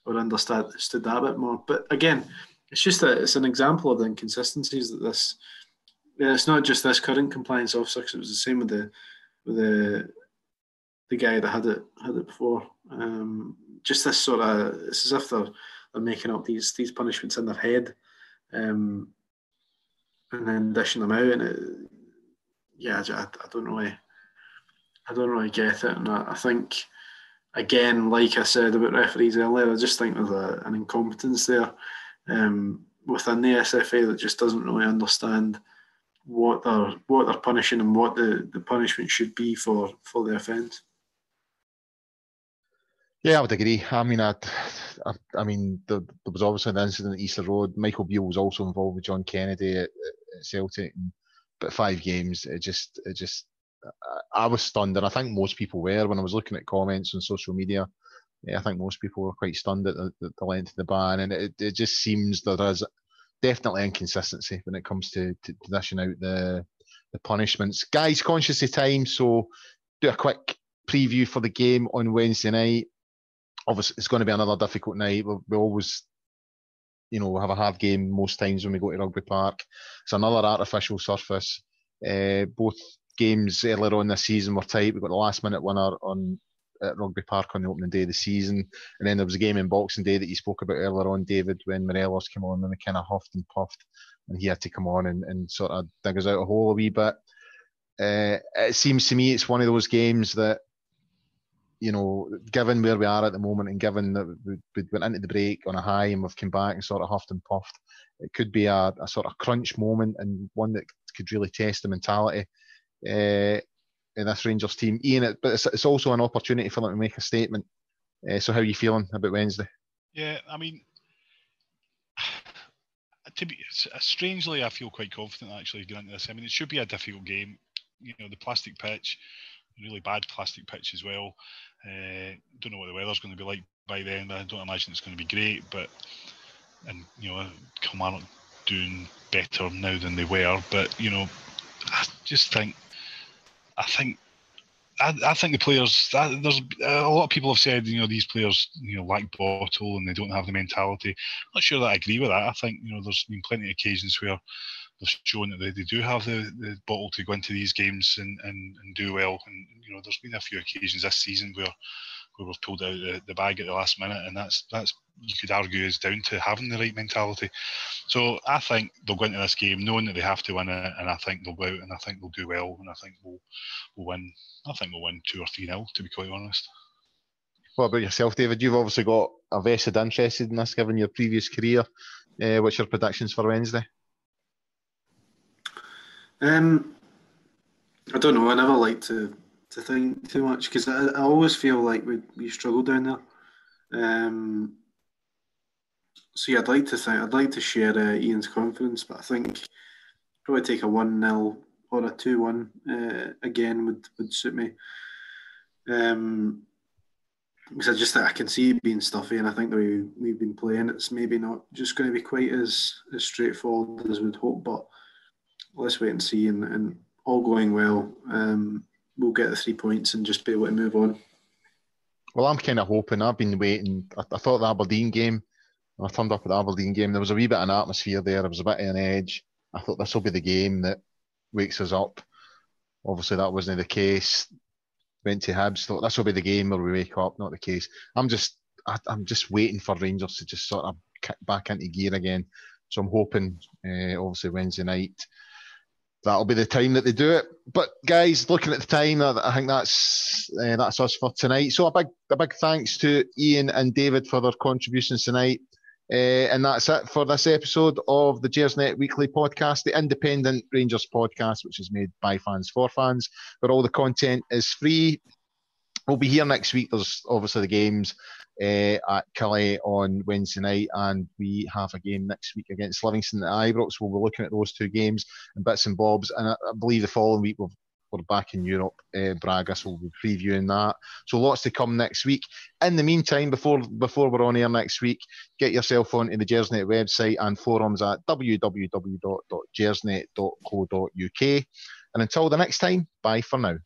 I would understood that a bit more. But again, it's just it's an example of the inconsistencies that this. It's not just this current compliance officer, because it was the same with the guy that had it before. Just this sort of, it's as if they're making up these punishments in their head, and then dishing them out. And I don't really get it. And I think, again, like I said about referees earlier, I just think there's an incompetence there within the SFA that just doesn't really understand what they're punishing and what the punishment should be for the offence. Yeah, I would agree. I mean, there was obviously an incident at Easter Road. Michael Beale was also involved with John Kennedy at Celtic, but 5 games. It just I was stunned, and I think most people were when I was looking at comments on social media. Yeah, I think most people were quite stunned at the length of the ban, and it just seems there is definitely inconsistency when it comes to dishing out the punishments. Guys, conscious of time, so do a quick preview for the game on Wednesday night. Obviously, it's going to be another difficult night. We always, you know, have a hard game most times when we go to Rugby Park. It's another artificial surface. Both games earlier on this season were tight. We got the last-minute winner at Rugby Park on the opening day of the season, and then there was a game in Boxing Day that you spoke about earlier on, David, when Morelos came on and we kind of huffed and puffed, and he had to come on and sort of dig us out a hole a wee bit. It seems to me it's one of those games that, you know, given where we are at the moment and given that we went into the break on a high and we've come back and sort of huffed and puffed, it could be a sort of crunch moment and one that could really test the mentality in this Rangers team, Ian. But it's also an opportunity for them to make a statement. So how are you feeling about Wednesday? Yeah, I mean, strangely, I feel quite confident actually going into this. I mean, it should be a difficult game. You know, the plastic pitch, really bad plastic pitch as well. Don't know what the weather's going to be like by then. I don't imagine it's going to be great, but, and you know, Kilmarnock doing better now than they were. But you know, I just think, I think the players. There's a lot of people have said, you know, these players, you know, lack bottle and they don't have the mentality. I'm not sure that I agree with that. I think, you know, there's been plenty of occasions where they've shown that they do have the bottle to go into these games and do well. And you know, there's been a few occasions this season where we've pulled out the bag at the last minute, and that's you could argue is down to having the right mentality. So I think they'll go into this game knowing that they have to win it, and I think they'll go out and I think they'll do well, and I think we'll win. I think we'll win 2 or 3-0, to be quite honest. What about yourself, David? You've obviously got a vested interest in this, given your previous career. What's your predictions for Wednesday? I don't know. I never like to think too much because I always feel like we struggle down there. So yeah, I'd like to share Ian's confidence, but I think probably take a 1-0 or a 2-1 again would suit me. Because I just think I can see it being stuffy, and I think the way we've been playing, it's maybe not just going to be quite as straightforward as we'd hope. But let's wait and see, and all going well, we'll get the 3 points and just be able to move on. Well, I'm kind of hoping. I've been waiting. I thought the Aberdeen game, when I turned up at the Aberdeen game, there was a wee bit of an atmosphere there. There was a bit of an edge. I thought this will be the game that wakes us up. Obviously, that wasn't the case. Went to Hibs, thought this will be the game where we wake up. Not the case. I'm just waiting for Rangers to just sort of kick back into gear again. So I'm hoping, obviously, Wednesday night, that'll be the time that they do it. But guys, looking at the time, I think that's us for tonight. So a big thanks to Ian and David for their contributions tonight. And that's it for this episode of the Gersnet Weekly Podcast, the independent Rangers podcast, which is made by fans for fans, where all the content is free. We'll be here next week. There's obviously the games at Calais on Wednesday night, and we have a game next week against Livingston at Ibrox. We'll be looking at those two games and bits and bobs, and I believe the following week we're back in Europe, Braga, so we'll be previewing that. So lots to come next week. In the meantime, before we're on air next week, get yourself onto the Gersnet website and forums at www.gersnet.co.uk, and until the next time, bye for now.